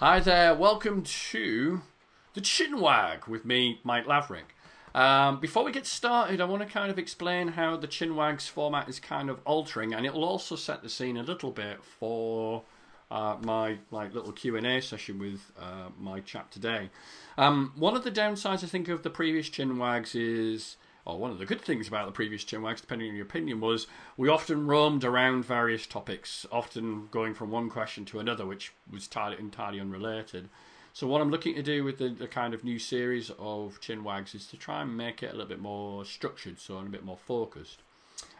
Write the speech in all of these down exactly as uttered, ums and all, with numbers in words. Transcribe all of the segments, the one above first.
Hi there, welcome to the Chinwag with me, Mike Laverick. Um, before we get started, I want to kind of explain how the Chinwag's format is kind of altering, and it'll also set the scene a little bit for uh, my like little Q and A session with uh, my chap today. Um, one of the downsides I think of the previous Chinwags is, or one of the good things about the previous Chinwags, depending on your opinion, was we often roamed around various topics, often going from one question to another, which was entirely unrelated. So what I'm looking to do with the, the kind of new series of Chinwags is to try and make it a little bit more structured, so I'm a bit more focused.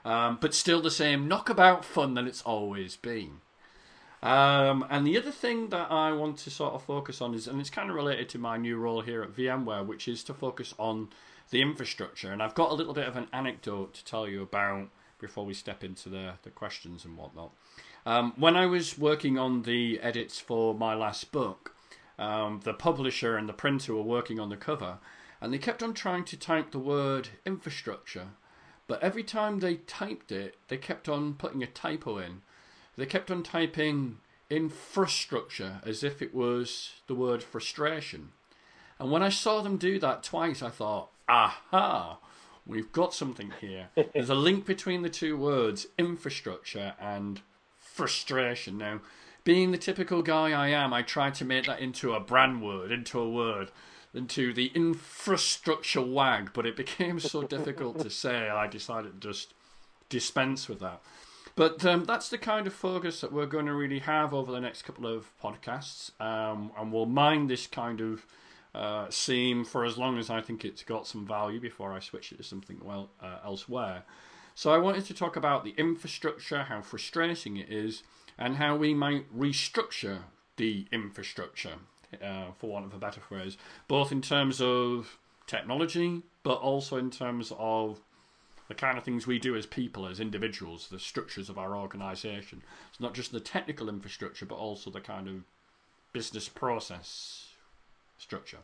Um, but still the same knockabout fun that it's always been. Um, and the other thing that I want to sort of focus on is, and it's kind of related to my new role here at VMware, which is to focus on the infrastructure. And I've got a little bit of an anecdote to tell you about before we step into the, the questions and whatnot. Um, when I was working on the edits for my last book, um, the publisher and the printer were working on the cover, and they kept on trying to type the word infrastructure. But every time they typed it, they kept on putting a typo in. They kept on typing infrastructure as if it was the word frustration. And when I saw them do that twice, I thought, aha, we've got something here. There's a link between the two words, infrastructure and frustration. Now, being the typical guy I am, I tried to make that into a brand word, into a word, into the infrastructure wag, but it became so difficult to say, I decided to just dispense with that. But um, that's the kind of focus that we're going to really have over the next couple of podcasts. Um, and we'll mine this kind of uh, seam for as long as I think it's got some value before I switch it to something well uh, elsewhere. So I wanted to talk about the infrastructure, how frustrating it is, and how we might restructure the infrastructure, uh, for want of a better phrase, both in terms of technology, but also in terms of the kind of things we do as people, as individuals, the structures of our organisation. It's not just the technical infrastructure, but also the kind of business process structure.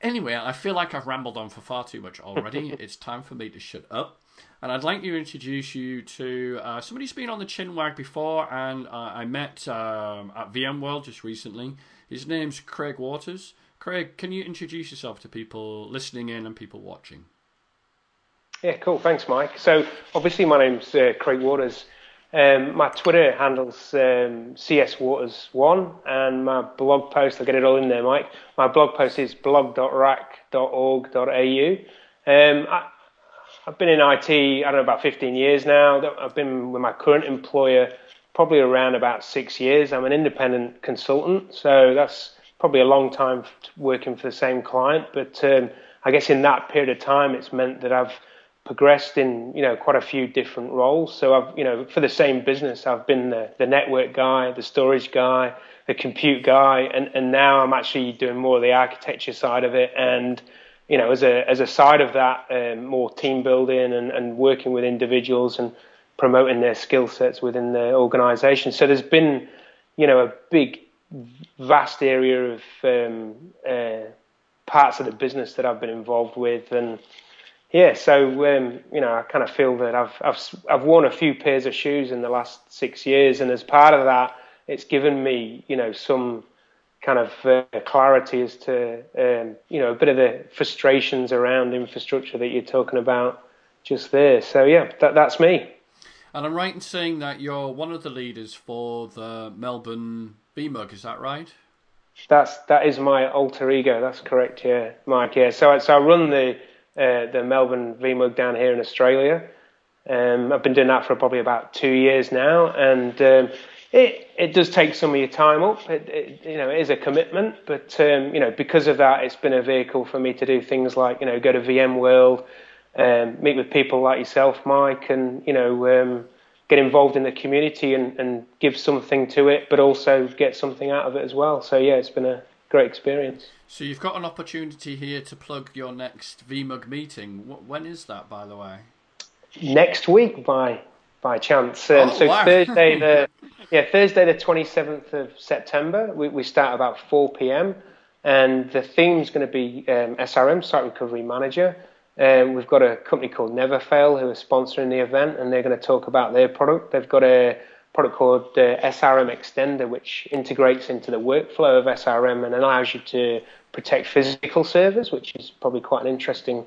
Anyway, I feel like I've rambled on for far too much already. It's time for me to shut up. And I'd like to introduce you to uh, somebody who's been on the Chinwag before, and uh, I met um, at VMworld just recently. His name's Craig Waters. Craig, can you introduce yourself to people listening in and people watching? Yeah, cool. Thanks, Mike. So, obviously, my name's uh, Craig Waters. Um, my Twitter handle's um, C S Waters one, and my blog post, I'll get it all in there, Mike. My blog post is blog dot rack dot org dot A U. Um, I, I've been in I T, I don't know, about fifteen years now. I've been with my current employer probably around about six years. I'm an independent consultant, so that's probably a long time working for the same client. But um, I guess in that period of time, it's meant that I've progressed in, you know, quite a few different roles. So I've, you know, for the same business, I've been the, the network guy, the storage guy, the compute guy, and, and now I'm actually doing more of the architecture side of it. And, you know, as a as a side of that, um, more team building and, and working with individuals and promoting their skill sets within the organisation. So there's been, you know, a big, vast area of um, uh, parts of the business that I've been involved with. And yeah, so um, you know, I kind of feel that I've I've I've worn a few pairs of shoes in the last six years, and as part of that, it's given me, you know, some kind of uh, clarity as to um, you know, a bit of the frustrations around infrastructure that you're talking about just there. So yeah, that that's me. And I'm right in saying that you're one of the leaders for the Melbourne V M U G. Is that right? That's that is my alter ego. That's correct. Yeah, Mike. Yeah. So so I run the Uh, the Melbourne V M U G down here in Australia. Um, I've been doing that for probably about two years now, and um, it it does take some of your time up. It, it you know, it is a commitment, but um, you know, because of that, it's been a vehicle for me to do things like, you know, go to VMworld, um, meet with people like yourself, Mike, and, you know, um, get involved in the community and, and give something to it, but also get something out of it as well. So yeah, it's been a great experience. So you've got an opportunity here to plug your next V M U G meeting. When is that, by the way? Next week, by by chance. Um, oh, so wow. Thursday, the yeah Thursday the twenty-seventh of September. We we start about four P M and the theme's going to be um, S R M, Site Recovery Manager. Um, we've got a company called Novell who are sponsoring the event, and they're going to talk about their product. They've got a product called the S R M extender, which integrates into the workflow of S R M and allows you to protect physical servers, which is probably quite an interesting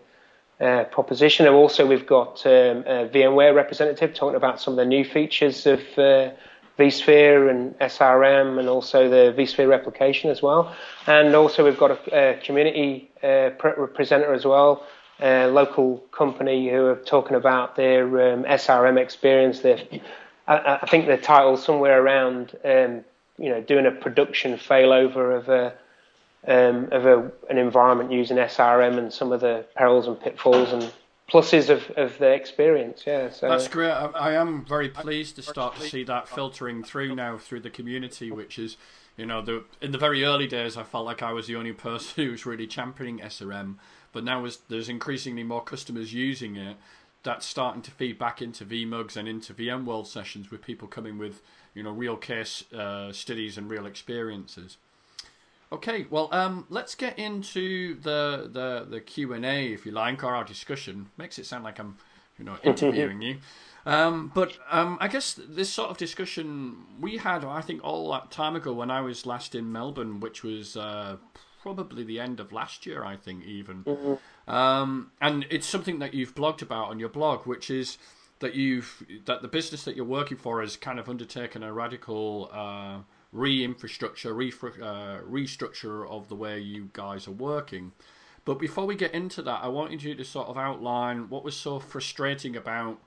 uh, proposition. And also we've got um, a VMware representative talking about some of the new features of uh, vSphere and S R M, and also the vSphere replication as well. And also we've got a, a community uh, presenter as well, a local company who are talking about their um, S R M experience. Their, I, I think the title somewhere around, um, you know, doing a production failover of a um, of a, an environment using S R M and some of the perils and pitfalls and pluses of, of the experience. Yeah, so that's great. I, I am very pleased to start to see that filtering through now through the community, which is, you know, the in the very early days I felt like I was the only person who was really championing S R M, but now as there's increasingly more customers using it, that's starting to feed back into V MUGs and into VMworld sessions with people coming with, you know, real case uh, studies and real experiences. Okay, well, um, let's get into the the, the Q and A, if you like, or our discussion. Makes it sound like I'm, you know, interviewing you. Um, but um, I guess this sort of discussion we had, I think, all that time ago when I was last in Melbourne, which was uh, probably the end of last year, I think, even. Mm-hmm. Um, and it's something that you've blogged about on your blog, which is that you've that the business that you're working for has kind of undertaken a radical Uh, re-infrastructure, re uh, restructure of the way you guys are working. But before we get into that, I wanted you to sort of outline what was so frustrating about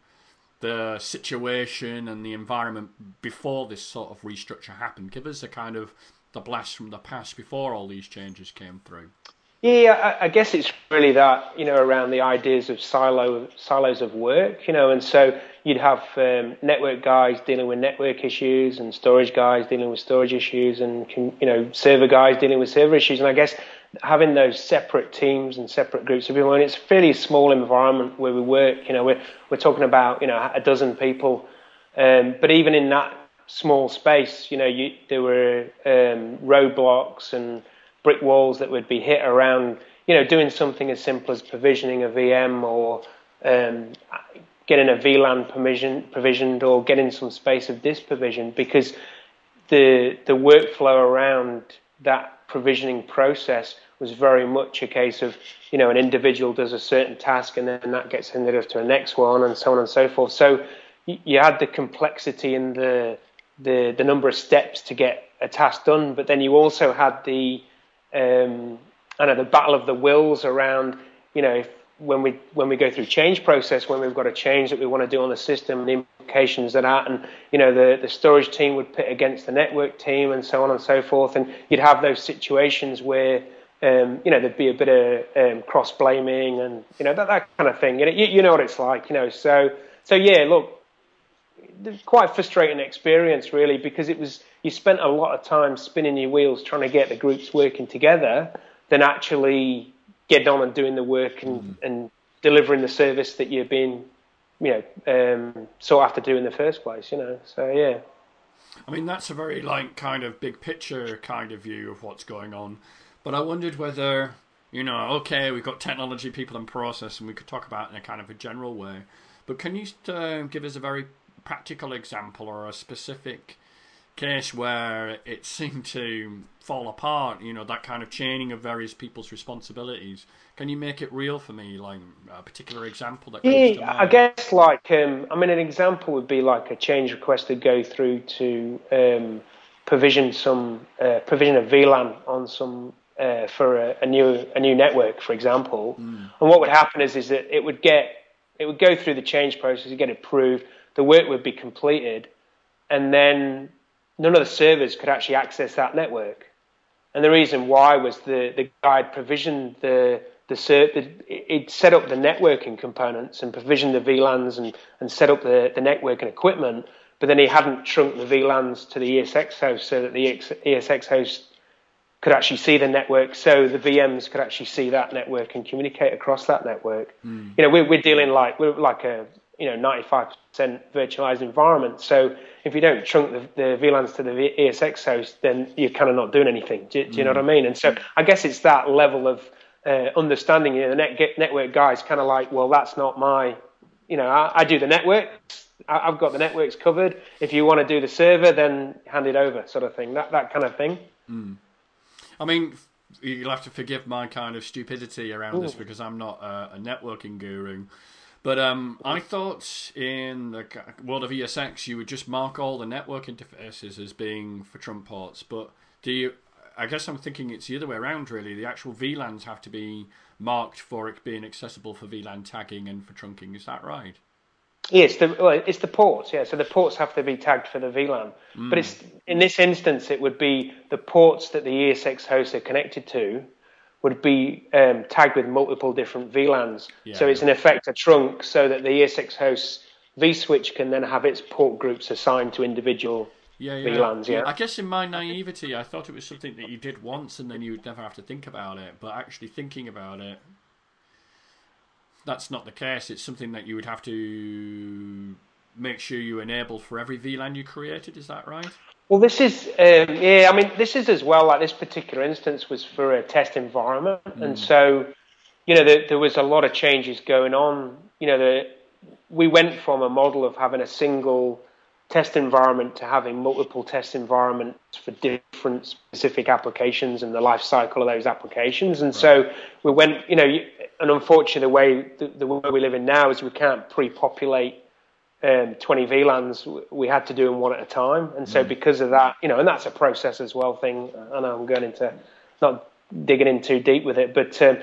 the situation and the environment before this sort of restructure happened. Give us a kind of the blast from the past before all these changes came through. Yeah, I, I guess it's really that, you know, around the ideas of silo, silos of work, you know, and so you'd have um, network guys dealing with network issues and storage guys dealing with storage issues and, you know, server guys dealing with server issues. And I guess having those separate teams and separate groups of people, and it's a fairly small environment where we work, you know, we're, we're talking about, you know, a dozen people. Um, but even in that small space, you know, you, there were um, roadblocks and brick walls that would be hit around, you know, doing something as simple as provisioning a V M or um, getting a V LAN permission, provisioned or getting some space of disk provision, because the the workflow around that provisioning process was very much a case of, you know, an individual does a certain task and then that gets handed off to the next one and so on and so forth. So you had the complexity in the the, the number of steps to get a task done, but then you also had the Um, I know the battle of the wills around, you know, if, when we when we go through change process, when we've got a change that we want to do on the system and the implications of that, and, you know, the, the storage team would pit against the network team and so on and so forth, and you'd have those situations where, um, you know, there'd be a bit of um, cross-blaming and, you know, that, that kind of thing. You know, you, you know what it's like, you know. So, so yeah, look, quite frustrating experience really, because it was, you spent a lot of time spinning your wheels trying to get the groups working together than actually getting on and doing the work and, mm. and delivering the service that you've been, you know, um, sought after do in the first place, you know. So yeah, I mean, that's a very like kind of big picture kind of view of what's going on, but I wondered whether, you know, okay, we've got technology, people and process, and we could talk about it in a kind of a general way, but can you uh, give us a very practical example or a specific case where it seemed to fall apart, you know, that kind of chaining of various people's responsibilities? Can you make it real for me, like a particular example that comes yeah, to mind? I guess like, um, I mean, an example would be like a change request to go through to um, provision some, uh, provision of V LAN on some, uh, for a, a new a new network, for example. Mm. And what would happen is, is that it would get, it would go through the change process, get approved, the work would be completed, and then none of the servers could actually access that network. And the reason why was the, the guy had provisioned the, the server, the, he'd set up the networking components and provisioned the V LANs and, and set up the, the network and equipment, but then he hadn't shrunk the V LANs to the E S X host so that the E S X host could actually see the network, so the V Ms could actually see that network and communicate across that network. Mm. You know, we're, we're dealing like, we're like a, you know, ninety-five percent virtualized environment. So if you don't trunk the, the V LANs to the E S X host, then you're kind of not doing anything. Do, do you mm. know what I mean? And so I guess it's that level of uh, understanding. You know, the net, network guy is kind of like, well, that's not my, you know, I, I do the network. I've got the networks covered. If you want to do the server, then hand it over, sort of thing. That that kind of thing. Mm. I mean, you'll have to forgive my kind of stupidity around Ooh. this, because I'm not a, a networking guru. But um, I thought in the world of E S X, you would just mark all the network interfaces as being for trump ports. But do you? I guess I'm thinking it's the other way around, really. The actual V LANs have to be marked for it being accessible for V LAN tagging and for trunking. Is that right? Yes, the, well, it's the ports, yeah. So the ports have to be tagged for the V LAN. Mm. But it's in this instance, it would be the ports that the E S X hosts are connected to would be um, tagged with multiple different V LANs. Yeah, so it's in effect a trunk so that the E S X hosts vSwitch can then have its port groups assigned to individual yeah, yeah. V LANs. Yeah. I guess in my naivety, I thought it was something that you did once and then you would never have to think about it. But actually thinking about it, that's not the case. It's something that you would have to make sure you enable for every V LAN you created. Is that right? Well, this is, um, yeah, I mean, this is as well, like this particular instance was for a test environment. Mm. And so, you know, there, there was a lot of changes going on. You know, the, we went from a model of having a single test environment to having multiple test environments for different specific applications and the life cycle of those applications. And right. so we went, you know, you, and unfortunately, the way the, the way we live in now is we can't pre-populate um, twenty V LANs. We had to do them one at a time, and so mm. because of that, you know, and that's a process as well thing. I know I'm going into not digging in too deep with it, but um,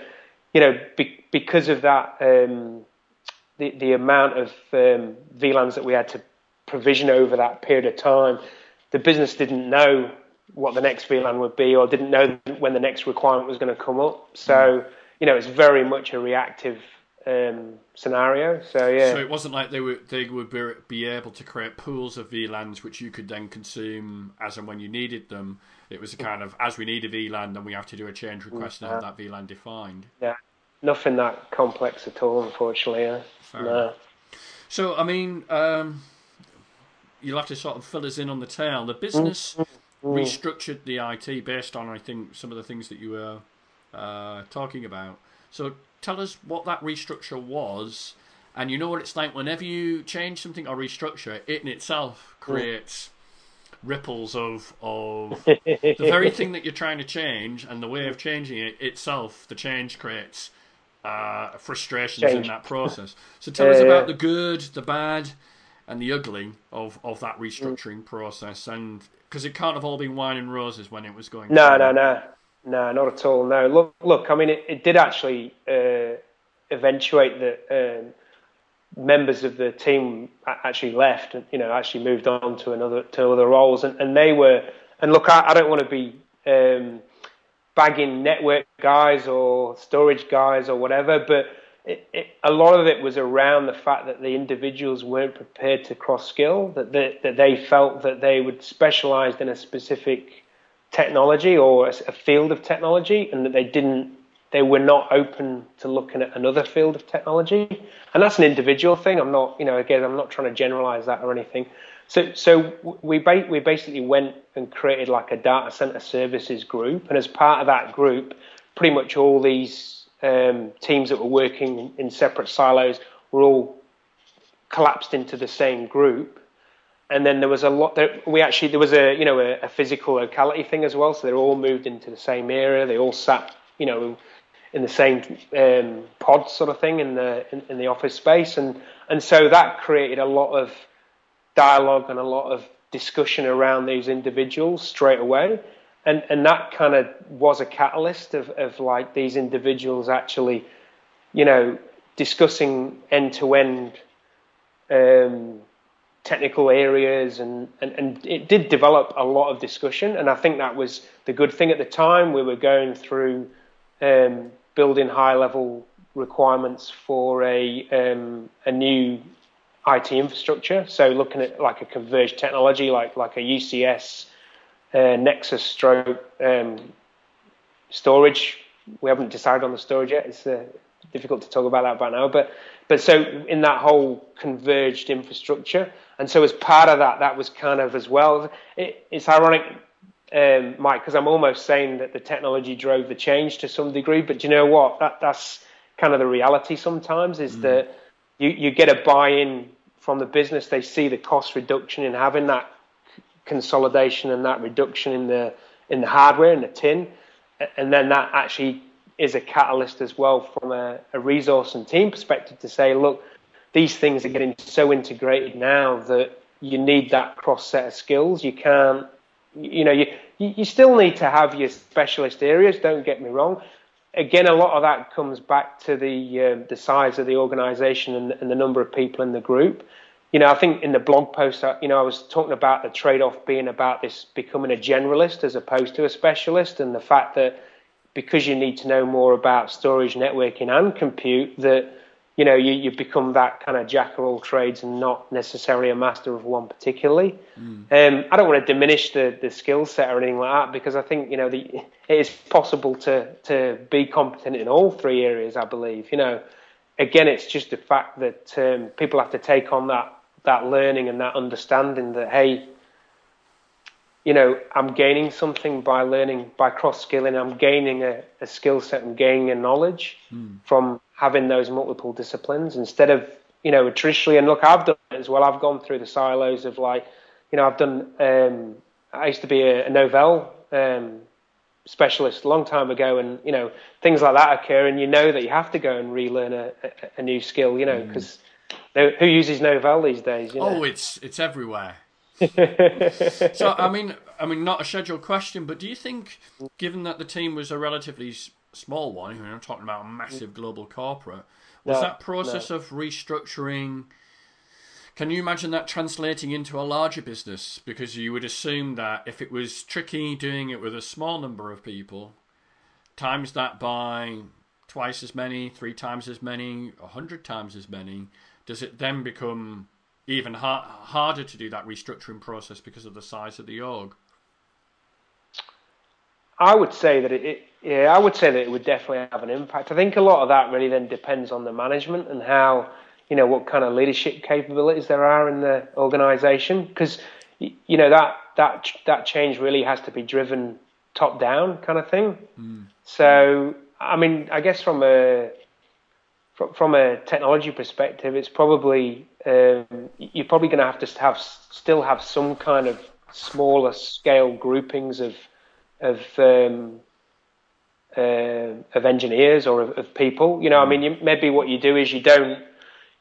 you know, be, because of that, um, the the amount of um, V LANs that we had to provision over that period of time, the business didn't know what the next V LAN would be, or didn't know when the next requirement was going to come up. So. Mm. You know, it's very much a reactive um, scenario. So yeah. So it wasn't like they were they would be able to create pools of V LANs which you could then consume as and when you needed them. It was a kind of as we need a V LAN, then we have to do a change request yeah. and have that V LAN defined. Yeah, nothing that complex at all, unfortunately. Yeah. Fair no. enough. So I mean, um, you'll have to sort of fill us in on the tale. The business mm-hmm. restructured the I T based on, I think, some of the things that you were. Uh, talking about. So tell us what that restructure was, and you know what it's like whenever you change something or restructure it, it in itself creates ripples of of the very thing that you're trying to change, and the way of changing it itself, the change creates uh, frustrations change. in that process. So tell uh, us about the good, the bad, and the ugly of of that restructuring process, and because it can't have all been wine and roses when it was going. No, through. no, no. No, not at all. No, look, look. I mean, it, it did actually uh, eventuate that um, members of the team actually left, and you know, actually moved on to another to other roles, and, and they were. And look, I, I don't want to be um, bagging network guys or storage guys or whatever, but it, it, a lot of it was around the fact that the individuals weren't prepared to cross skill, that they, that they felt that they would specialised in a specific technology or a field of technology, and that they didn't, they were not open to looking at another field of technology, and that's an individual thing. I'm not, you know, again, I'm not trying to generalize that or anything. So, so we ba we basically went and created like a data center services group, and as part of that group, pretty much all these um, teams that were working in separate silos were all collapsed into the same group. And then there was a lot that we actually, there was a, you know, a, a physical locality thing as well. So they're all moved into the same area. They all sat, you know, in the same um, pod sort of thing in the, in, in the office space. And, and so that created a lot of dialogue and a lot of discussion around these individuals straight away. And, and that kind of was a catalyst of, of like these individuals actually, you know, discussing end to end, um, technical areas, and, and, and it did develop a lot of discussion, and I think that was the good thing at the time. We were going through um, building high-level requirements for a, um, a new I T infrastructure, so looking at like a converged technology, like, like a U C S, uh, Nexus stroke um, storage. We haven't decided on the storage yet. It's uh, difficult to talk about that by now, but But so in that whole converged infrastructure, and so as part of that, that was kind of as well. It, it's ironic, um, Mike, because I'm almost saying that the technology drove the change to some degree. But do you know what? That that's kind of the reality sometimes. Is mm. that you you get a buy-in from the business, they see the cost reduction in having that consolidation and that reduction in the in the hardware and the tin, and then that actually is a catalyst as well from a, a resource and team perspective to say, look, these things are getting so integrated now that you need that cross set of skills. You can't, you know, you you still need to have your specialist areas. Don't get me wrong. Again, a lot of that comes back to the uh, the size of the organisation and, and the number of people in the group. You know, I think in the blog post, you know, I was talking about the trade-off being about this becoming a generalist as opposed to a specialist, and the fact that because you need to know more about storage, networking, and compute, that you know you you become that kind of jack of all trades and not necessarily a master of one particularly. Mm. Um, I don't want to diminish the the skill set or anything like that, because I think you know the it is possible to to be competent in all three areas. I believe you know. Again, it's just the fact that um, people have to take on that that learning and that understanding that hey, you know, I'm gaining something by learning, by cross-skilling. I'm gaining a, a skill set and gaining a knowledge mm. from having those multiple disciplines instead of, you know, traditionally, and look, I've done it as well. I've gone through the silos of like, you know, I've done, um, I used to be a, a Novell um, specialist a long time ago, and, you know, things like that occur, and you know that you have to go and relearn a, a, a new skill, you know, because mm. who uses Novell these days? You know? Oh, it's it's everywhere. So I mean, I mean, not a scheduled question, but do you think, given that the team was a relatively small one, you know, talking about a massive global corporate, was no, that process no. of restructuring? Can you imagine that translating into a larger business? Because you would assume that if it was tricky doing it with a small number of people, times that by twice as many, three times as many, a hundred times as many, does it then become even hard, harder to do that restructuring process because of the size of the org? I would say that it, yeah, I would say that it would definitely have an impact. I think a lot of that really then depends on the management and how, you know, what kind of leadership capabilities there are in the organisation. Because, you know, that that that change really has to be driven top down kind of thing. Mm. So, I mean, I guess from a from a technology perspective, it's probably um, you're probably going to have to have still have some kind of smaller scale groupings of of um, uh, of engineers or of, of people. You know, I mean, you, maybe what you do is you don't,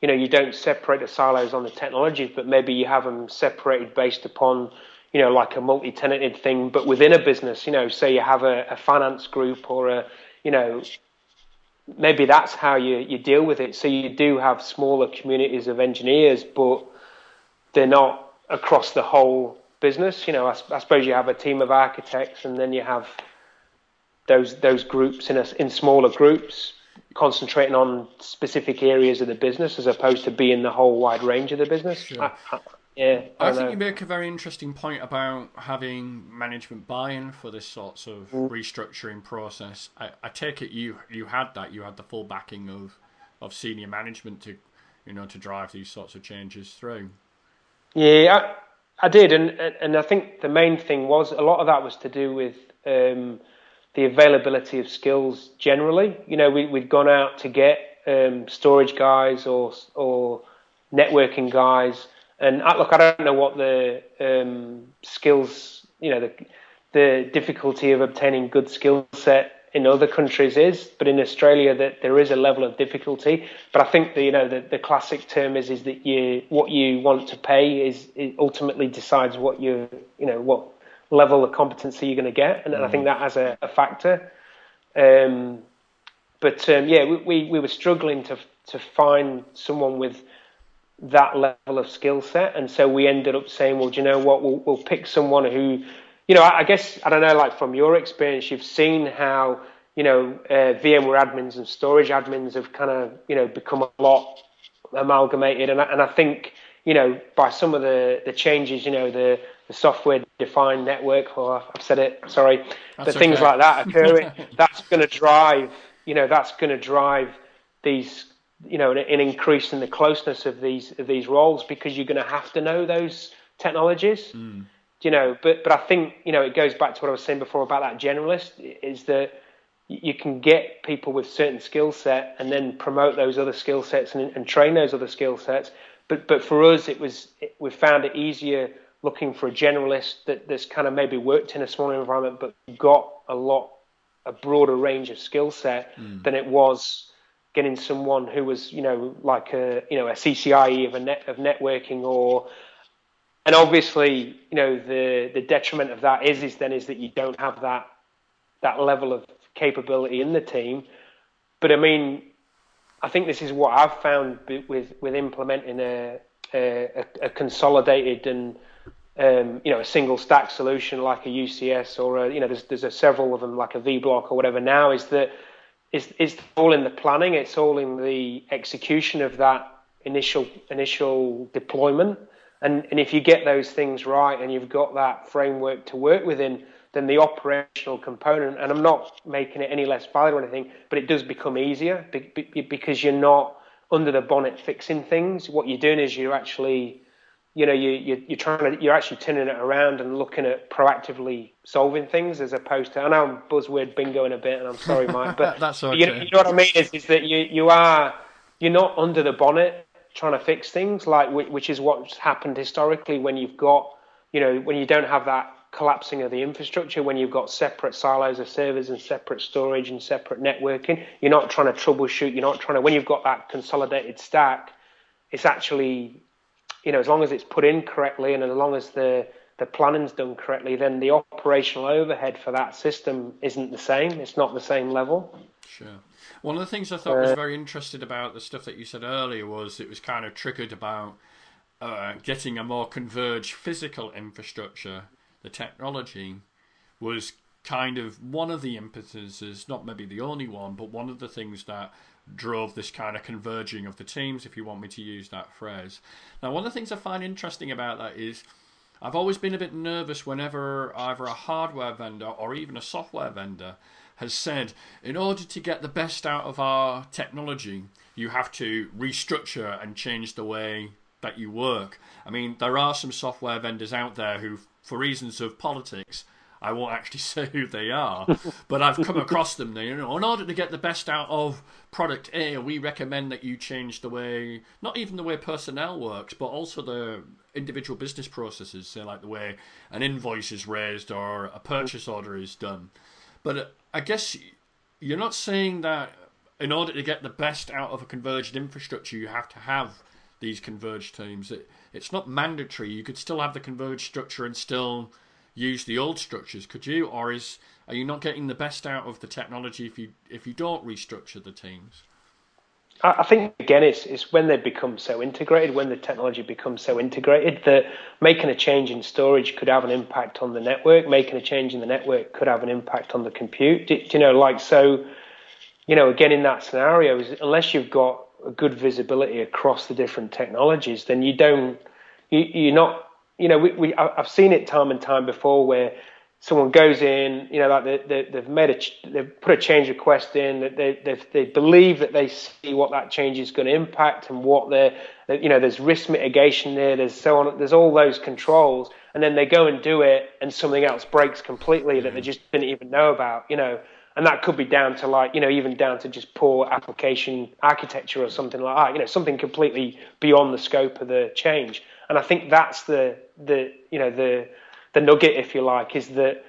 you know, you don't separate the silos on the technologies, but maybe you have them separated based upon, you know, like a multi-tenanted thing, but within a business. You know, say you have a, a finance group or a, you know. Maybe that's how you, you deal with it. So you do have smaller communities of engineers, but they're not across the whole business. You know, I, I suppose you have a team of architects, and then you have those those groups in a, in smaller groups concentrating on specific areas of the business, as opposed to being the whole wide range of the business. Sure. I, I, yeah, I, I think know. You make a very interesting point about having management buy-in for this sorts of mm. restructuring process. I, I take it you you had that you had the full backing of of senior management to you know to drive these sorts of changes through. Yeah, I, I did, and, and and I think the main thing was a lot of that was to do with um, the availability of skills generally. You know, we we'd gone out to get um, storage guys or or networking guys. And look, I don't know what the um, skills, you know, the, the difficulty of obtaining good skill set in other countries is, but in Australia that there is a level of difficulty. But I think the, you know, the, the classic term is is that you what you want to pay is it ultimately decides what you you know what level of competency you're going to get, and, and I think that has a, a factor. Um, but um, yeah, we, we we were struggling to to find someone with that level of skill set, and so we ended up saying, well, do you know what, we'll, we'll pick someone who, you know, I, I guess, I don't know, like from your experience, you've seen how, you know, uh, VMware admins and storage admins have kind of, you know, become a lot amalgamated, and I, and I think, you know, by some of the, the changes, you know, the, the software-defined network, or I've said it, sorry, that's the things okay. like that occurring, that's going to drive, you know, that's going to drive these you know, an, an increase in the closeness of these of these roles, because you're going to have to know those technologies, mm. you know. But but I think you know it goes back to what I was saying before about that generalist, is that you can get people with certain skill set and then promote those other skill sets and, and train those other skill sets. But but for us, it was it, we found it easier looking for a generalist that, that's kind of maybe worked in a smaller environment, but got a lot, a broader range of skill set mm. than it was getting someone who was, you know, like a, you know, a C C I E of a net of networking or, and obviously, you know, the, the detriment of that is, is then is that you don't have that, that level of capability in the team. But I mean, I think this is what I've found with, with implementing a, a, a consolidated and, Um, you know, a single stack solution like a U C S or a, you know, there's there's a several of them like a V block or whatever. Now is that is it's all in the planning, it's all in the execution of that initial initial deployment. And and if you get those things right and you've got that framework to work within, then the operational component, and I'm not making it any less valid or anything, but it does become easier because you're not under the bonnet fixing things. What you're doing is you're actually You know, you, you, you're trying to, you're actually turning it around and looking at proactively solving things as opposed to, I know I'm buzzword bingo in a bit, and I'm sorry, Mike, but That's okay. you, know, you know what I mean is, is that you, you are, you're not under the bonnet trying to fix things, like which is what's happened historically when you've got, you know, when you don't have that collapsing of the infrastructure, when you've got separate silos of servers and separate storage and separate networking, you're not trying to troubleshoot, you're not trying to, when you've got that consolidated stack, it's actually... You know, as long as it's put in correctly and as long as the, the planning's done correctly, then the operational overhead for that system isn't the same. It's not the same level. Sure. One of the things I thought uh, was very interesting about the stuff that you said earlier was it was kind of triggered about uh, getting a more converged physical infrastructure. The technology was kind of one of the impetuses, not maybe the only one, but one of the things that drove this kind of converging of the teams, if you want me to use that phrase. Now, one of the things I find interesting about that is I've always been a bit nervous whenever either a hardware vendor or even a software vendor has said, in order to get the best out of our technology, you have to restructure and change the way that you work. I mean, there are some software vendors out there who, for reasons of politics, I won't actually say who they are, but I've come across them. You know, in order to get the best out of product A, we recommend that you change the way, not even the way personnel works, but also the individual business processes, say like the way an invoice is raised or a purchase order is done. But I guess you're not saying that in order to get the best out of a converged infrastructure, you have to have these converged teams. It, it's not mandatory. You could still have the converged structure and still use the old structures, could you? Or is are you not getting the best out of the technology if you if you don't restructure the teams? I think again, it's it's when they become so integrated, when the technology becomes so integrated that making a change in storage could have an impact on the network. Making a change in the network could have an impact on the compute. Do, do you know, like so, you know, again in that scenario, is unless you've got a good visibility across the different technologies, then you don't you, you're not. You know, we, we I've seen it time and time before where someone goes in, you know, like they, they, they've made a, they've put a change request in, that they they they believe that they see what that change is going to impact and what they're, you know, there's risk mitigation there, there's so on, there's all those controls, and then they go and do it, and something else breaks completely that they just didn't even know about, you know, and that could be down to like, you know, even down to just poor application architecture or something like that, you know, something completely beyond the scope of the change. And I think that's the the you know the the nugget, if you like, is that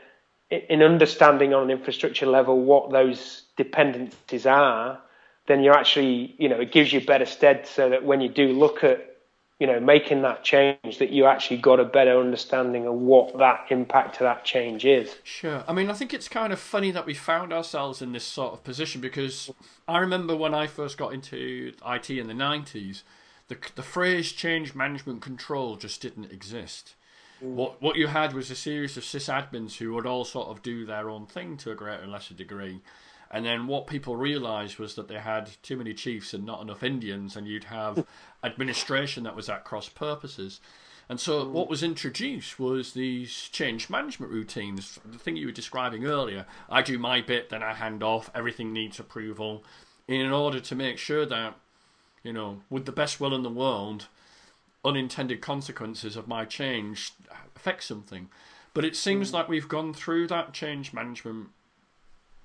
in understanding on an infrastructure level what those dependencies are, then you're actually, you know, it gives you better stead so that when you do look at, you know, making that change, that you actually got a better understanding of what that impact to that change is. Sure. I mean, I think it's kind of funny that we found ourselves in this sort of position, because I remember when I first got into I T in the nineties, The, the phrase change management control just didn't exist. Mm. What what you had was a series of sysadmins who would all sort of do their own thing to a greater or lesser degree. And then what people realised was that they had too many chiefs and not enough Indians, and you'd have administration that was at cross purposes. And so mm. what was introduced was these change management routines, the thing you were describing earlier. I do my bit, then I hand off, everything needs approval, in order to make sure that, you know, with the best will in the world, unintended consequences of my change affect something. But it seems like we've gone through that change management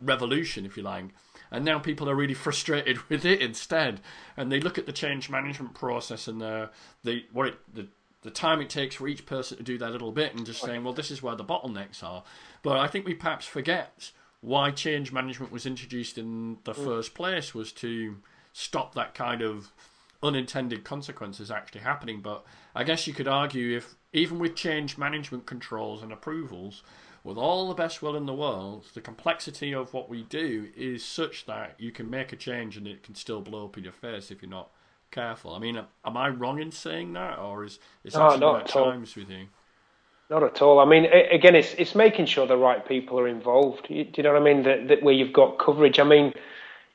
revolution, if you like, and now people are really frustrated with it instead, and they look at the change management process and the the what it the the time it takes for each person to do that little bit, and just saying, well, this is where the bottlenecks are. But I think we perhaps forget why change management was introduced in the first place, was to stop that kind of unintended consequences actually happening. But I guess you could argue, if even with change management controls and approvals, with all the best will in the world, the complexity of what we do is such that you can make a change and it can still blow up in your face if you're not careful. I mean, am I wrong in saying that, or is it's no, actually not at times all. With you? Not at all. I mean, again, it's it's making sure the right people are involved. You, do you know what I mean? That, that where you've got coverage. I mean,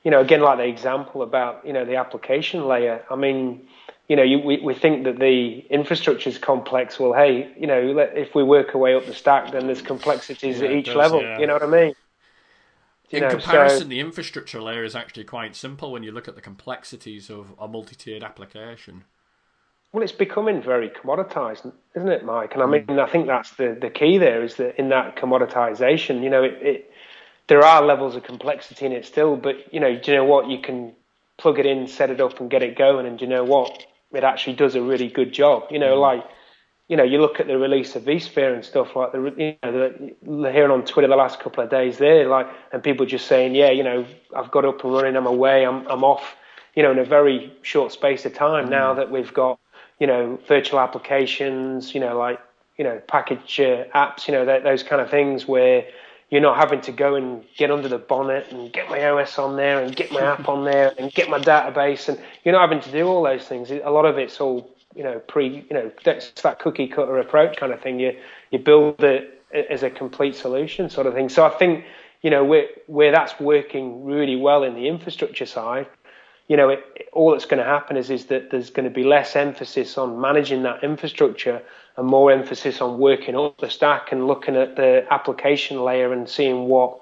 you know, again, like the example about you know the application layer. I mean, you know, you, we we think that the infrastructure is complex. Well, hey, you know, let, if we work our way up the stack, then there's complexities yeah, at each does, level. Yeah. You know what I mean? In you know, comparison, so, the infrastructure layer is actually quite simple when you look at the complexities of a multi-tiered application. Well, it's becoming very commoditized, isn't it, Mike? And I mean, mm. I think that's the, the key there, is that in that commoditization, you know, it, it there are levels of complexity in it still, but, you know, do you know what? You can plug it in, set it up and get it going, and do you know what? It actually does a really good job. You know, mm. like, you know, you look at the release of vSphere and stuff like the, you know, the, hearing on Twitter the last couple of days there, like, and people just saying, yeah, you know, I've got up and running, I'm away, I'm I'm off, you know, in a very short space of time. Mm. Now that we've got, you know, virtual applications, you know, like, you know, package uh, apps, you know, that, those kind of things where you're not having to go and get under the bonnet and get my O S on there and get my app on there and get my database, and you're not having to do all those things. A lot of it's all, you know, pre, you know, that's that cookie cutter approach kind of thing. You you build it as a complete solution sort of thing. So I think, you know, where where that's working really well in the infrastructure side, you know, it, it, all that's going to happen is is that there's going to be less emphasis on managing that infrastructure and more emphasis on working up the stack and looking at the application layer and seeing what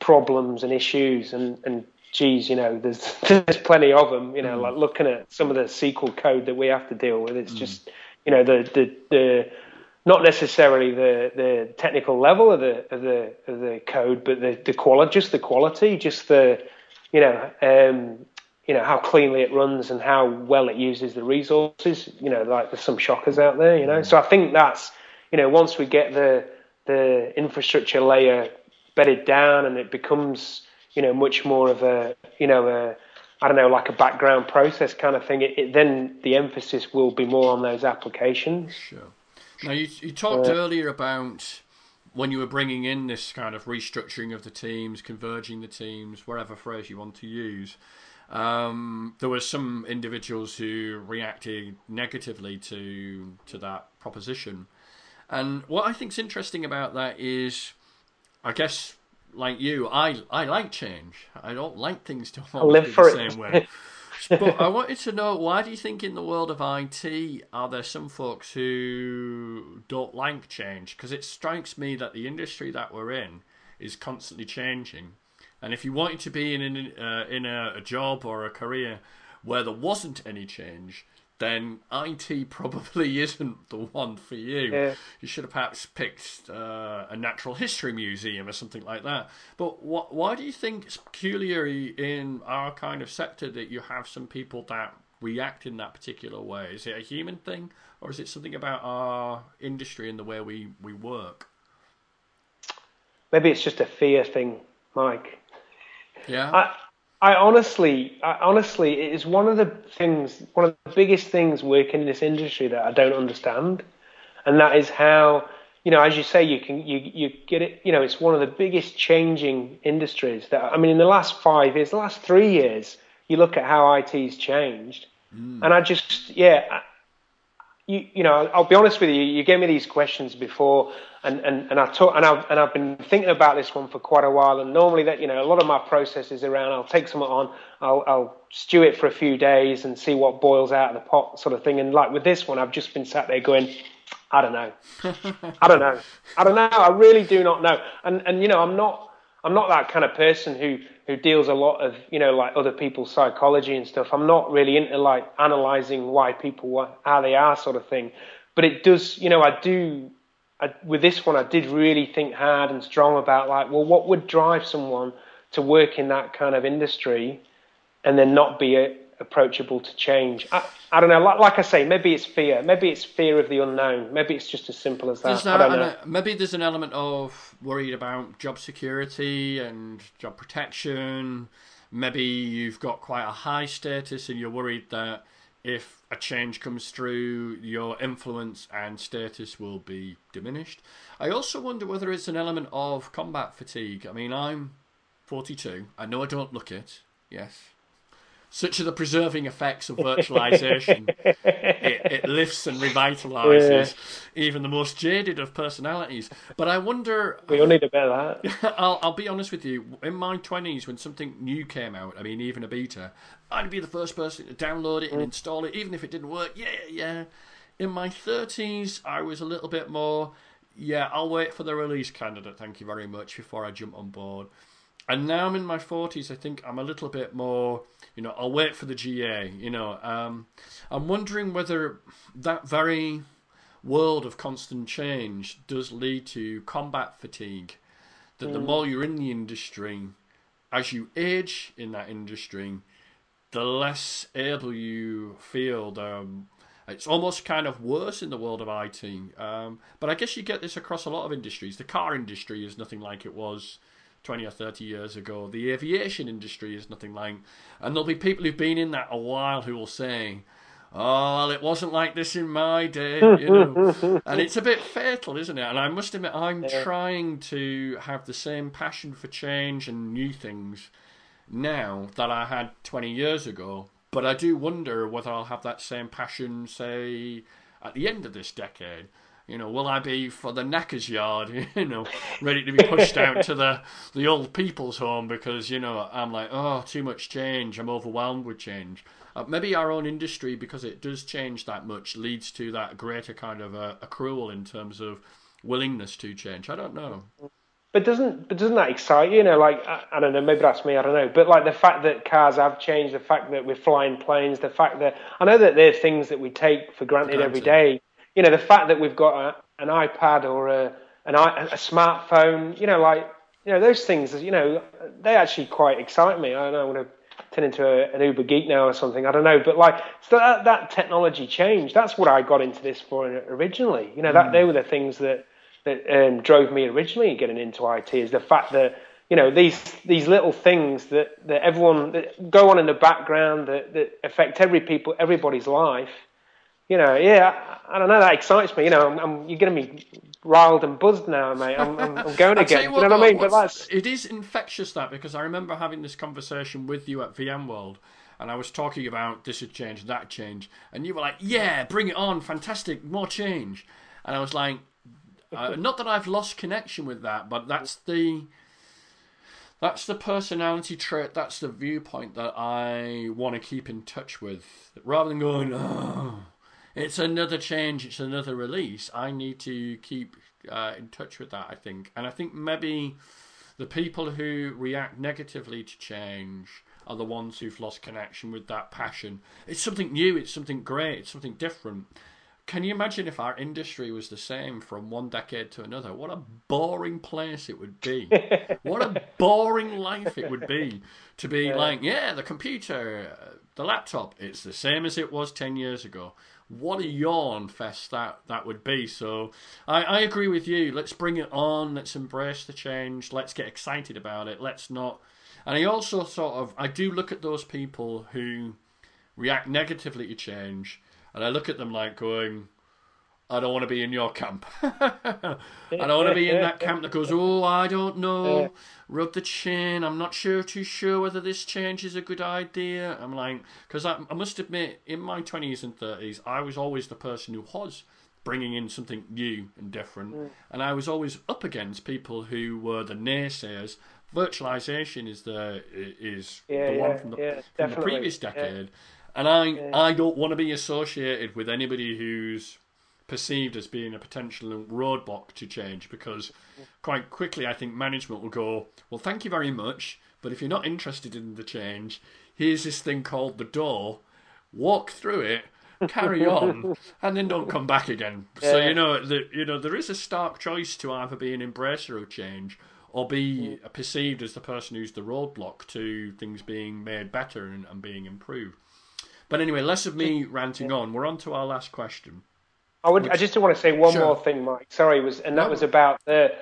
problems and issues and and geez, you know, there's there's plenty of them. You know, mm. like looking at some of the S Q L code that we have to deal with, it's mm. just, you know, the, the the not necessarily the the technical level of the of the of the code, but the the quality, just the quality, just the, you know, um, you know, how cleanly it runs and how well it uses the resources. You know, like there's some shockers out there. You know, mm. so I think that's, you know, once we get the the infrastructure layer bedded down and it becomes, you know, much more of a, you know, a, I don't know, like a background process kind of thing, it, it, then the emphasis will be more on those applications. Sure. Now, you, you talked uh, earlier about when you were bringing in this kind of restructuring of the teams, converging the teams, whatever phrase you want to use, um, there were some individuals who reacted negatively to to that proposition. And what I think is interesting about that is, I guess, like you, I, I like change. I don't like things to always be the it. same way. But I wanted to know, why do you think in the world of I T are there some folks who don't like change? Because it strikes me that the industry that we're in is constantly changing. And if you wanted to be in, in, uh, in a, a job or a career where there wasn't any change, then I T probably isn't the one for you. Yeah. You should have perhaps picked uh, a natural history museum or something like that. But what, why do you think it's peculiar in our kind of sector that you have some people that react in that particular way? Is it a human thing, or is it something about our industry and the way we, we work? Maybe it's just a fear thing, Mike. Yeah. I- I honestly, I honestly, it is one of the things, one of the biggest things working in this industry that I don't understand, and that is how, you know, as you say, you can, you, you get it, you know, it's one of the biggest changing industries that, I mean, in the last five years, the last three years, you look at how I T's changed, mm. and I just, yeah, I, you, you know, I'll be honest with you, you gave me these questions before, And and and I talk, and I've and I've been thinking about this one for quite a while. And normally, that you know, a lot of my process is around, I'll take something on, I'll I'll stew it for a few days and see what boils out of the pot, sort of thing. And like with this one, I've just been sat there going, I don't know, I don't know, I don't know, I really do not know. And and you know, I'm not I'm not that kind of person who who deals a lot of, you know, like other people's psychology and stuff. I'm not really into like analyzing why people how they are, sort of thing. But it does, you know, I do. I, with this one, I did really think hard and strong about, like, well, what would drive someone to work in that kind of industry and then not be a, approachable to change. I, I don't know. Like, like I say, maybe it's fear. Maybe it's fear of the unknown. Maybe it's just as simple as that. That I don't know. A, maybe there's an element of worried about job security and job protection. Maybe you've got quite a high status and you're worried that if a change comes through, your influence and status will be diminished. I also wonder whether it's an element of combat fatigue. I mean, I'm forty-two. I know I don't look it. Yes. Such are the preserving effects of virtualization. it, it lifts and revitalizes yeah. even the most jaded of personalities. But I wonder... We all need a bit of that. I'll, I'll be honest with you. In my twenties, when something new came out, I mean, even a beta, I'd be the first person to download it and mm. install it, even if it didn't work. Yeah, yeah. In my thirties, I was a little bit more, yeah, I'll wait for the release candidate, thank you very much, before I jump on board. And now I'm in my forties, I think I'm a little bit more, you know, I'll wait for the G A, you know. Um, I'm wondering whether that very world of constant change does lead to combat fatigue, that mm. the more you're in the industry, as you age in that industry, the less able you feel. Um, it's almost kind of worse in the world of I T. Um, but I guess you get this across a lot of industries. The car industry is nothing like it was twenty or thirty years ago. The aviation industry is nothing like, and there'll be people who've been in that a while who will say, oh, well, it wasn't like this in my day, you know. And it's a bit fatal, isn't it? And I must admit, I'm yeah. trying to have the same passion for change and new things now that I had twenty years ago, but I do wonder whether I'll have that same passion, say, at the end of this decade. You know, will I be for the knacker's yard, you know, ready to be pushed out to the, the old people's home because, you know, I'm like, oh, too much change. I'm overwhelmed with change. Uh, maybe our own industry, because it does change that much, leads to that greater kind of uh, accrual in terms of willingness to change. I don't know. But doesn't but doesn't that excite you? You know, like, I, I don't know, maybe that's me, I don't know. But like the fact that cars have changed, the fact that we're flying planes, the fact that I know that they're things that we take for granted, for granted. every day. You know, the fact that we've got a, an iPad or a, an, a smartphone, you know, like, you know, those things, you know, they actually quite excite me. I don't know, I want to turn into a, an Uber geek now or something. I don't know. But like, so that, that technology change, that's what I got into this for originally. You know, that mm. they were the things that, that um, drove me originally getting into I T, is the fact that, you know, these these little things that, that everyone, that go on in the background, that, that affect every people, everybody's life. You know, yeah, I don't know, that excites me. You know, I'm, I'm, you're getting me riled and buzzed now, mate. I'm, I'm, I'm going again. You, what, you know what I mean? But that's... It is infectious, that, because I remember having this conversation with you at VMworld, and I was talking about this had changed, that change, and you were like, yeah, bring it on, fantastic, more change. And I was like, uh, not that I've lost connection with that, but that's the... That's the personality trait, that's the viewpoint that I want to keep in touch with. Rather than going, oh... It's another change, it's another release. I need to keep uh, in touch with that, I think. And I think maybe the people who react negatively to change are the ones who've lost connection with that passion. It's something new, it's something great, it's something different. Can you imagine if our industry was the same from one decade to another? What a boring place it would be. What a boring life it would be to be yeah. like, yeah, the computer, the laptop, it's the same as it was ten years ago. What a yawn fest that, that would be. So I, I agree with you. Let's bring it on. Let's embrace the change. Let's get excited about it. Let's not. And I also sort of, I do look at those people who react negatively to change, and I look at them like going, I don't want to be in your camp. I don't want to be in that camp that goes, oh, I don't know, rub the chin. I'm not sure, too sure whether this change is a good idea. I'm like, because I, I must admit, in my twenties and thirties, I was always the person who was bringing in something new and different. Mm. And I was always up against people who were the naysayers. Virtualization is the is yeah, the one yeah, from, the, yeah, from the previous decade. Yeah. And I yeah. I don't want to be associated with anybody who's perceived as being a potential roadblock to change, because quite quickly I think management will go, well, thank you very much, but if you're not interested in the change, here's this thing called the door, walk through it, carry on, and then don't come back again. Yeah. So, you know, the, you know, there is a stark choice to either be an embracer of change or be perceived as the person who's the roadblock to things being made better and, and being improved. But anyway, less of me ranting on. We're on to our last question. I would. Which, I just want to say one sure. more thing, Mike. Sorry, was and that no. was about the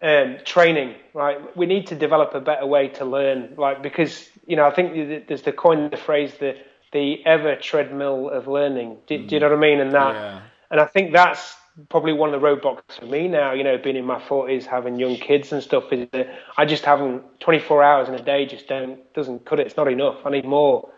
um, training. Right, we need to develop a better way to learn. Like because you know, I think there's the coin the phrase the the ever treadmill of learning. Do, mm. do you know what I mean? And that, yeah. and I think that's probably one of the roadblocks for me now. You know, being in my forties, having young kids and stuff, is that I just haven't twenty-four hours in a day. Just don't doesn't cut it. It's not enough. I need more.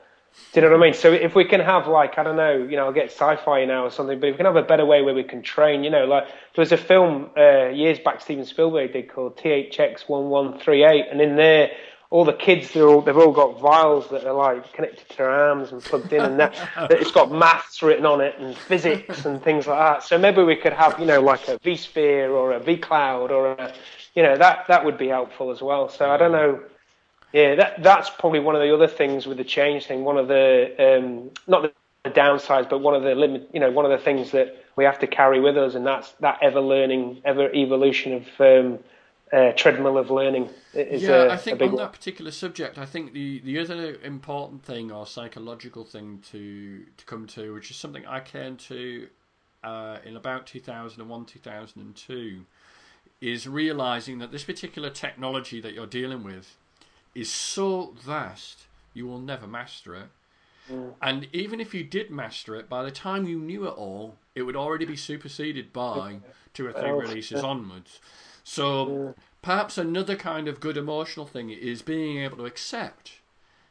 Do you know what I mean? So if we can have like, I don't know, you know, I'll get sci-fi now or something, but if we can have a better way where we can train, you know, like there was a film uh, years back Steven Spielberg did called T H X one one three eight. And in there, all the kids, they're all, they've all got vials that are like connected to their arms and plugged in and that, that it's got maths written on it and physics and things like that. So maybe we could have, you know, like a vSphere or a vCloud or a, you know, that, that would be helpful as well. So I don't know. Yeah, that that's probably one of the other things with the change thing. One of the um, not the downsides, but one of the limit, you know, one of the things that we have to carry with us, and that's that ever learning, ever evolution of um, uh, treadmill of learning. Is yeah, a, I think a big on one. That particular subject, I think the the other important thing or psychological thing to to come to, which is something I came to uh, in about two thousand one, two thousand two, is realizing that this particular technology that you're dealing with is so vast you will never master it. Mm. And even if you did master it, by the time you knew it all, it would already be superseded by two or three releases onwards. So perhaps another kind of good emotional thing is being able to accept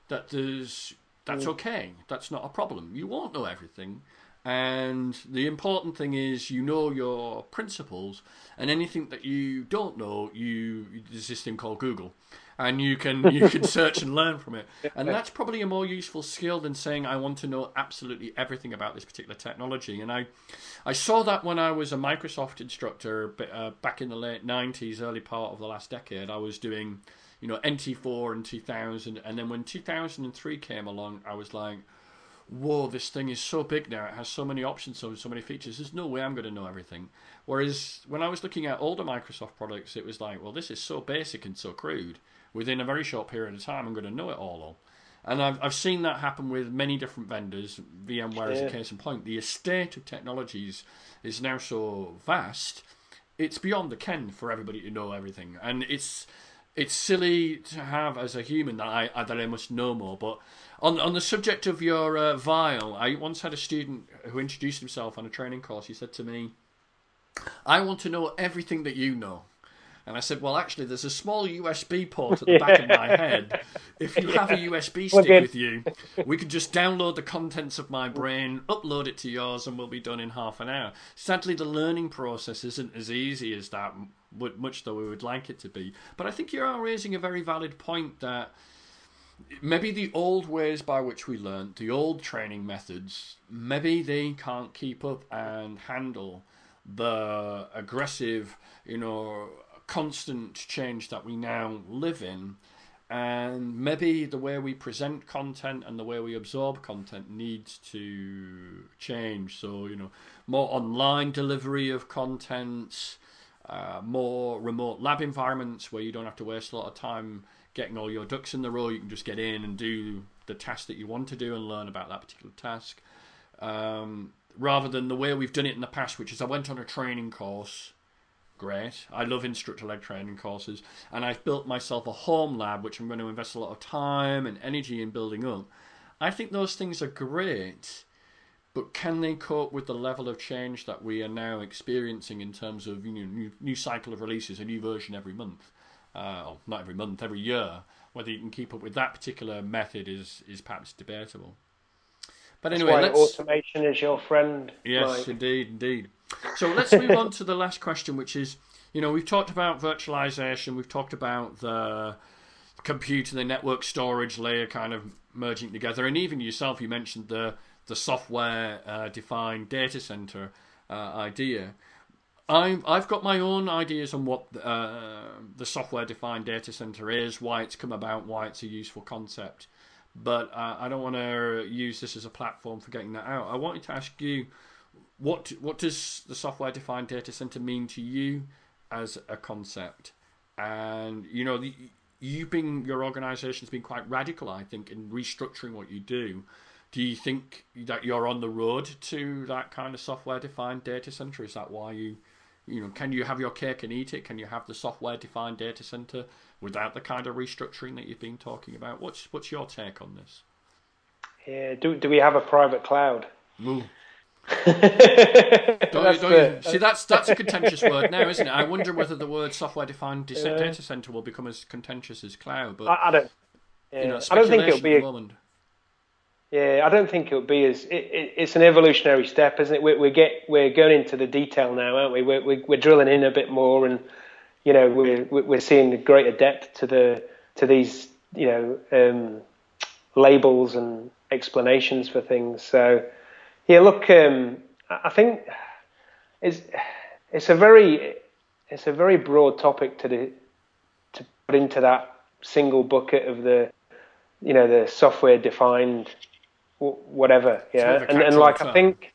that there's that's mm. okay, that's not a problem. You won't know everything. And the important thing is you know your principles, and anything that you don't know, you there's this thing called Google. And you can you can search and learn from it. And that's probably a more useful skill than saying, I want to know absolutely everything about this particular technology. And I I saw that when I was a Microsoft instructor uh, back in the late nineties, early part of the last decade. I was doing, you know, N T four and two thousand. And then when two thousand three came along, I was like, whoa, this thing is so big now. It has so many options, so, so many features. There's no way I'm going to know everything. Whereas when I was looking at older Microsoft products, it was like, well, this is so basic and so crude. Within a very short period of time, I'm going to know it all. And I've I've seen that happen with many different vendors. VMware is yeah. a case in point. The estate of technologies is now so vast, it's beyond the ken for everybody to know everything. And it's it's silly to have as a human that I that I must know more. But on on the subject of your uh, vial, I once had a student who introduced himself on a training course. He said to me, "I want to know everything that you know." And I said, well, actually, there's a small U S B port at the yeah. back of my head. If you yeah. have a U S B stick with you, we can just download the contents of my brain, upload it to yours, and we'll be done in half an hour. Sadly, the learning process isn't as easy as that, much though we would like it to be. But I think you are raising a very valid point that maybe the old ways by which we learned, the old training methods, maybe they can't keep up and handle the aggressive, you know, constant change that we now live in, and maybe the way we present content and the way we absorb content needs to change. So, you know, more online delivery of contents, uh, more remote lab environments where you don't have to waste a lot of time getting all your ducks in the row. You can just get in and do the task that you want to do and learn about that particular task, um, rather than the way we've done it in the past, which is I went on a training course. Great. I love instructor-led training courses, and I've built myself a home lab, which I'm going to invest a lot of time and energy in building up. I think those things are great, but can they cope with the level of change that we are now experiencing in terms of, you know, new, new cycle of releases, a new version every month, uh, or not every month, every year? Whether you can keep up with that particular method is is perhaps debatable. But anyway, that's why let's... automation is your friend. Yes, Mike. indeed, indeed. So let's move on to the last question, which is, you know, we've talked about virtualization, we've talked about the compute and the network storage layer kind of merging together, and even yourself, you mentioned the the software-defined uh, data center uh, idea. I've, I've got my own ideas on what uh, the software-defined data center is, why it's come about, why it's a useful concept, but uh, I don't want to use this as a platform for getting that out. I wanted to ask you, What what does the software-defined data center mean to you as a concept? And, you know, the, you've been, your organization's been quite radical, I think, in restructuring what you do. Do you think that you're on the road to that kind of software-defined data center? Is that why you, you know, can you have your cake and eat it? Can you have the software-defined data center without the kind of restructuring that you've been talking about? What's what's your take on this? Yeah, do do we have a private cloud? No. don't, that's don't, see, that's that's a contentious word now, isn't it? I wonder whether the word software-defined yeah. data center will become as contentious as cloud. But I, I don't. Yeah. You know, I don't think it'll be. A, yeah, I don't think it'll be as. It, it, it's an evolutionary step, isn't it? We're we get we're going into the detail now, aren't we? We're we're, we're drilling in a bit more, and you know we're we're seeing greater depth to the to these you know um, labels and explanations for things. So. Yeah, look, um, I think it's it's a very it's a very broad topic to do, to put into that single bucket of the you know the software defined whatever, yeah, and and like I think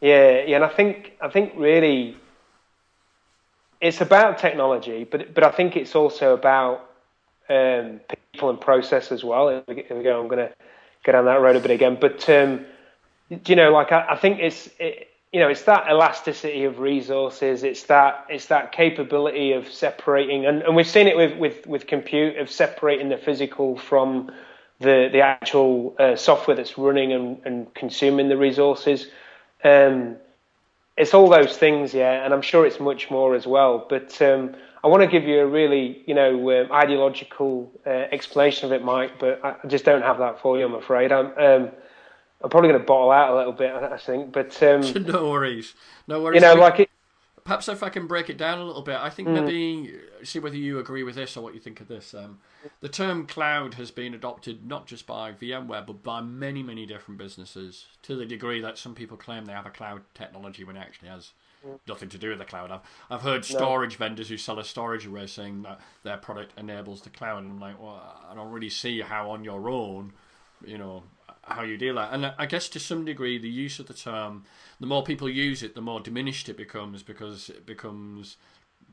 yeah yeah and I think I think really it's about technology, but but I think it's also about um, people and process as well. Here we go. I'm going to go down that road a bit again, but. Um, Do you know, like I, I think it's, it, you know, it's that elasticity of resources. It's that it's that capability of separating, and, and we've seen it with, with, with compute of separating the physical from the the actual uh, software that's running and, and consuming the resources. Um, it's all those things, yeah, and I'm sure it's much more as well. But um, I want to give you a really, you know, uh, ideological uh, explanation of it, Mike. But I just don't have that for you, I'm afraid. I'm. Um, I'm probably going to bottle out a little bit, I think, but um, no worries, no worries. You know, like it. Perhaps if I can break it down a little bit, I think mm. maybe see whether you agree with this or what you think of this. Um, the term cloud has been adopted not just by VMware but by many, many different businesses to the degree that some people claim they have a cloud technology when it actually has mm. nothing to do with the cloud. I've I've heard storage no. vendors who sell a storage array saying that their product enables the cloud, and I'm like, well, I don't really see how on your own, you know. How you deal with that. And I guess to some degree the use of the term, the more people use it, the more diminished it becomes because it becomes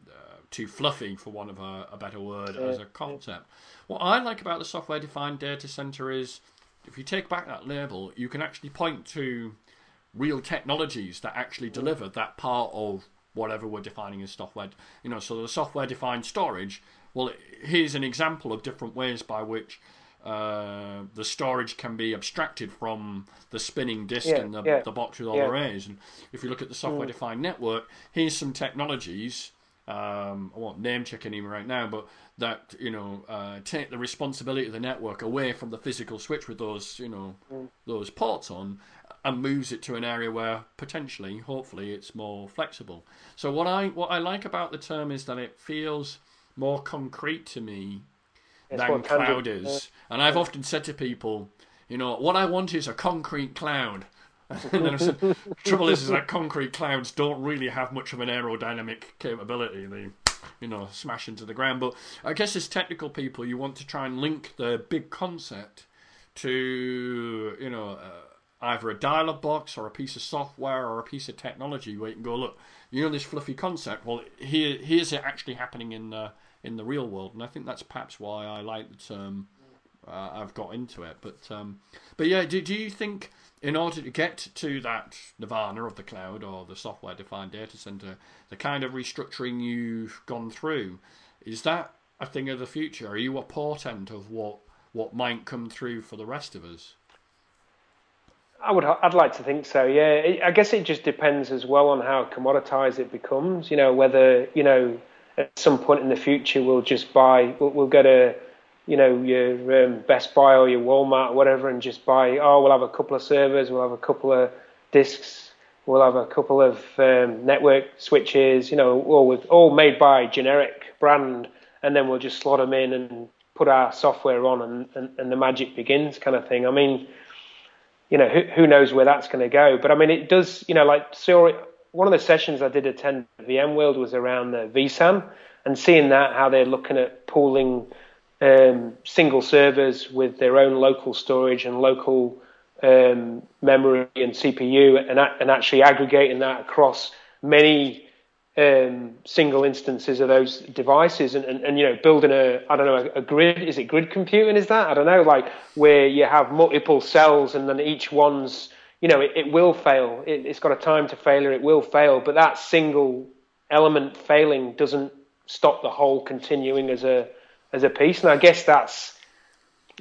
uh, too fluffy, for want of a, a better word, yeah. as a concept. What I like about the software-defined data center is if you take back that label, you can actually point to real technologies that actually yeah. deliver that part of whatever we're defining as software. You know, so the software-defined storage, well, here's an example of different ways by which Uh, the storage can be abstracted from the spinning disk yeah, and the, yeah, the box with all yeah. arrays. And if you look at the software-defined mm. network, here's some technologies. Um, I won't name check any right now, but that you know uh, take the responsibility of the network away from the physical switch with those you know mm. those ports on, and moves it to an area where potentially, hopefully, it's more flexible. So what I what I like about the term is that it feels more concrete to me. Than cloud is, and I've often said to people, you know, what I want is a concrete cloud. And then I've said, the trouble is, is that concrete clouds don't really have much of an aerodynamic capability. They, you know, smash into the ground. But I guess as technical people, you want to try and link the big concept to, you know, uh, either a dialog box or a piece of software or a piece of technology where you can go, look, you know, this fluffy concept. Well, here, here's it actually happening in the. in the real world, and I think that's perhaps why I like the term uh, I've got into it. But um, but yeah, do, do you think in order to get to that nirvana of the cloud or the software-defined data center, the kind of restructuring you've gone through, is that a thing of the future? Are you a portent of what, what might come through for the rest of us? I would, I'd like to think so, yeah. It, I guess it just depends as well on how commoditized it becomes, you know, whether, you know, at some point in the future, we'll just buy, we'll, we'll go to, you know, your um, Best Buy or your Walmart or whatever and just buy, oh, we'll have a couple of servers, we'll have a couple of disks, we'll have a couple of um, network switches, you know, all, with, all made by generic brand, and then we'll just slot them in and put our software on and, and, and the magic begins kind of thing. I mean, you know, who, who knows where that's going to go? But I mean, it does, you know, like, so. One of the sessions I did attend at VMworld was around the vSAN, and seeing that, how they're looking at pooling um, single servers with their own local storage and local um, memory and C P U, and, and actually aggregating that across many um, single instances of those devices, and, and, and you know, building a, I don't know, a, a grid, is it grid computing, is that? I don't know, like where you have multiple cells and then each one's, you know, it, it will fail. It, it's got a time to failure, it will fail, but that single element failing doesn't stop the whole continuing as a as a piece. And I guess that's,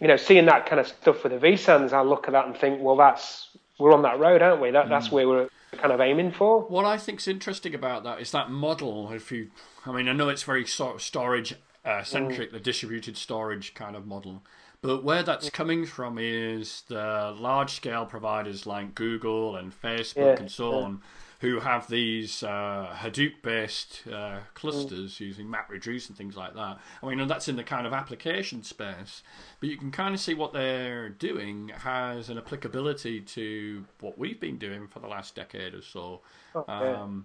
you know, seeing that kind of stuff with the vSANs, I look at that and think, well, that's, we're on that road, aren't we? That, that's mm. where we're kind of aiming for. What I think's interesting about that is that model. If you, I mean, I know it's very sort of storage uh, centric, mm. the distributed storage kind of model, but where that's coming from is the large scale providers like Google and Facebook yeah, and so yeah. on, who have these uh, Hadoop-based uh, clusters mm. using MapReduce and things like that. I mean, and that's in the kind of application space, but you can kind of see what they're doing has an applicability to what we've been doing for the last decade or so. Okay. Um,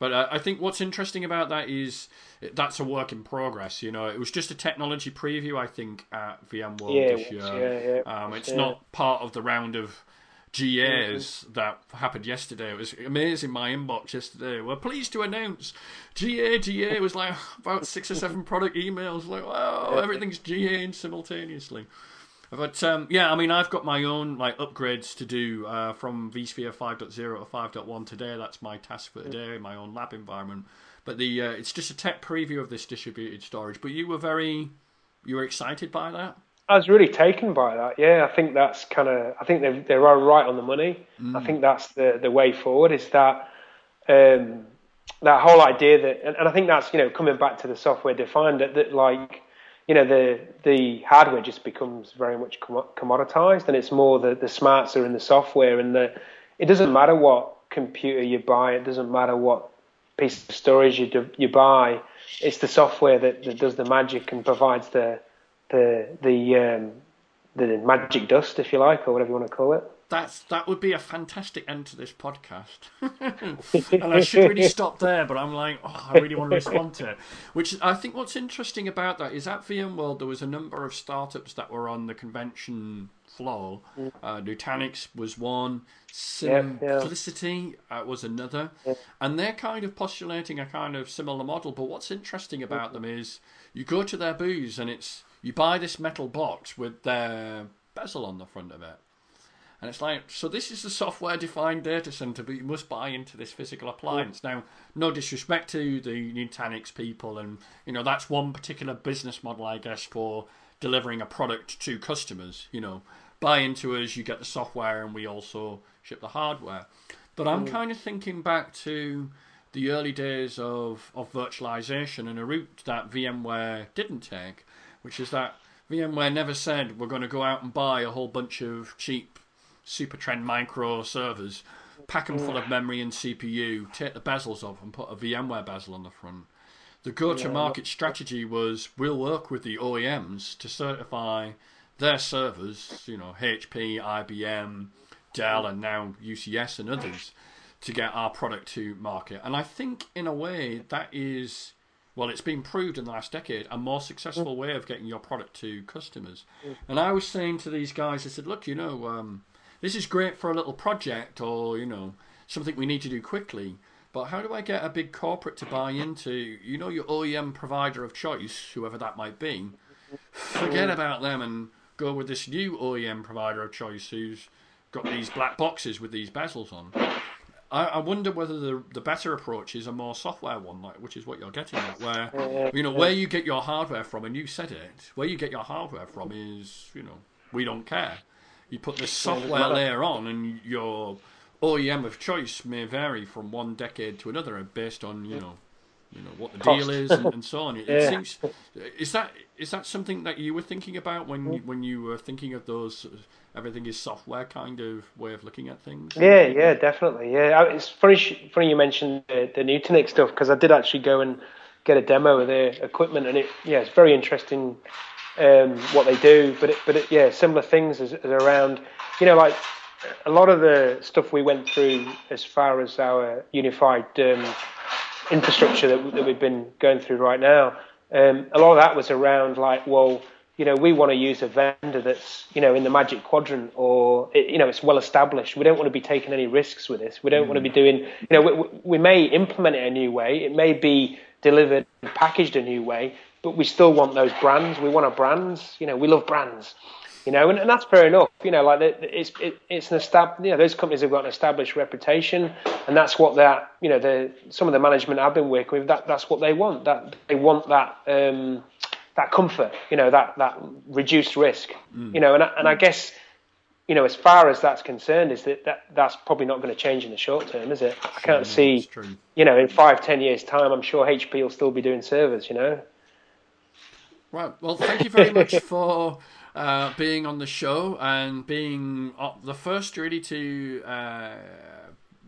but I, I think what's interesting about that is that's a work in progress. You know, it was just a technology preview, I think, at VMworld yeah, this year. Yeah, yeah, um, it's yeah. not part of the round of G As mm-hmm. that happened yesterday. It was amazing, my inbox yesterday. We're pleased to announce G A. G A was like about six or seven product emails. Like, wow, everything's G A-ing simultaneously. But um, yeah, I mean, I've got my own like upgrades to do uh, from vSphere five point oh to five point one today. That's my task for today, my own lab environment. But the uh, it's just a tech preview of this distributed storage. But you were very, you were excited by that? I was really taken by that. Yeah, I think that's kind of, I think they're, they're right on the money. Mm. I think that's the, the way forward, is that um, that whole idea that, and, and I think that's, you know, coming back to the software defined, that, that like, you know, the the hardware just becomes very much commoditized, and it's more the, the smarts are in the software, and the, it doesn't matter what computer you buy, it doesn't matter what piece of storage you, do, you buy, it's the software that, that does the magic and provides the, the the um, the magic dust, if you like, or whatever you want to call it. That's that would be a fantastic end to this podcast. And I should really stop there, but I'm like, oh, I really want to respond to it. Which I think what's interesting about that is at VMworld there was a number of startups that were on the convention floor. Uh, Nutanix was one, Simplicity yeah, yeah. Uh, was another, yeah. and they're kind of postulating a kind of similar model. But what's interesting about them is you go to their booths and it's, you buy this metal box with their bezel on the front of it. And it's like, so this is a software-defined data center, but you must buy into this physical appliance. Mm. Now, no disrespect to the Nutanix people, and you know that's one particular business model, I guess, for delivering a product to customers. You know, buy into us, you get the software, and we also ship the hardware. But I'm mm. kind of thinking back to the early days of, of virtualization, and a route that VMware didn't take, which is that VMware never said we're going to go out and buy a whole bunch of cheap Supertrend micro servers, pack them full of memory and C P U, take the bezels off and put a VMware bezel on the front. The go-to-market strategy was we'll work with the O E Ms to certify their servers, you know, H P, I B M, Dell, and now U C S and others, to get our product to market. And I think in a way that is... well, it's been proved in the last decade, a more successful way of getting your product to customers. And I was saying to these guys, I said, look, you know, um, this is great for a little project or, you know, something we need to do quickly. But how do I get a big corporate to buy into, you know, your O E M provider of choice, whoever that might be, forget about them and go with this new O E M provider of choice who's got these black boxes with these bezels on. I wonder whether the the better approach is a more software one, like which is what you're getting at, where you know where you get your hardware from, and you said it, where you get your hardware from is, you know, we don't care. You put the software layer on, and your O E M of choice may vary from one decade to another based on you know you know what the deal is and, and so on. It, it seems is that is that something that you were thinking about when you, when you were thinking of those? Everything is software kind of way of looking at things. Yeah, yeah, definitely. Yeah, it's funny, funny you mentioned the, the Nutanix stuff, because I did actually go and get a demo of their equipment, and it yeah, it's very interesting um, what they do. But it, but it, yeah, similar things as, as around, you know, like a lot of the stuff we went through as far as our unified um, infrastructure that, that we've been going through right now. Um, a lot of that was around like, well, you know, we want to use a vendor that's, you know, in the magic quadrant, or, you know, it's well established. We don't want to be taking any risks with this. We don't mm. want to be doing, you know, we, we may implement it a new way. It may be delivered and packaged a new way, but we still want those brands. We want our brands. You know, we love brands. You know, and, and that's fair enough. You know, like it's it, it's an established. You know, those companies have got an established reputation, and that's what that. You know, the some of the management I've been working with, that that's what they want. That they want that um, that comfort. You know, that that reduced risk. Mm. You know, and and I guess, you know, as far as that's concerned, is that, that that's probably not going to change in the short term, is it? I can't yeah, see. You know, in five, ten years time, I'm sure H P will still be doing servers. You know. Right. Well, thank you very much for. Uh, being on the show and being the first really to uh,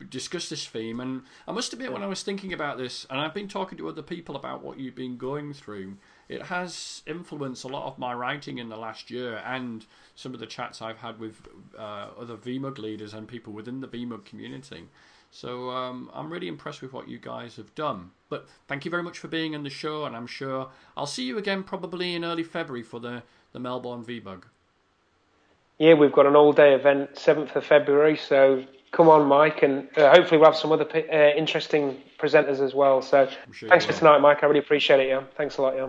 discuss this theme. And I must admit, when I was thinking about this, and I've been talking to other people about what you've been going through, it has influenced a lot of my writing in the last year and some of the chats I've had with uh, other V MUG leaders and people within the V MUG community. So um, I'm really impressed with what you guys have done. But thank you very much for being on the show, and I'm sure I'll see you again probably in early February for the the Melbourne V MUG. Yeah, we've got an all-day event, seventh of February, so come on, Mike, and uh, hopefully we'll have some other uh, interesting presenters as well. So sure thanks for will. tonight, Mike. I really appreciate it, yeah. Thanks a lot, yeah.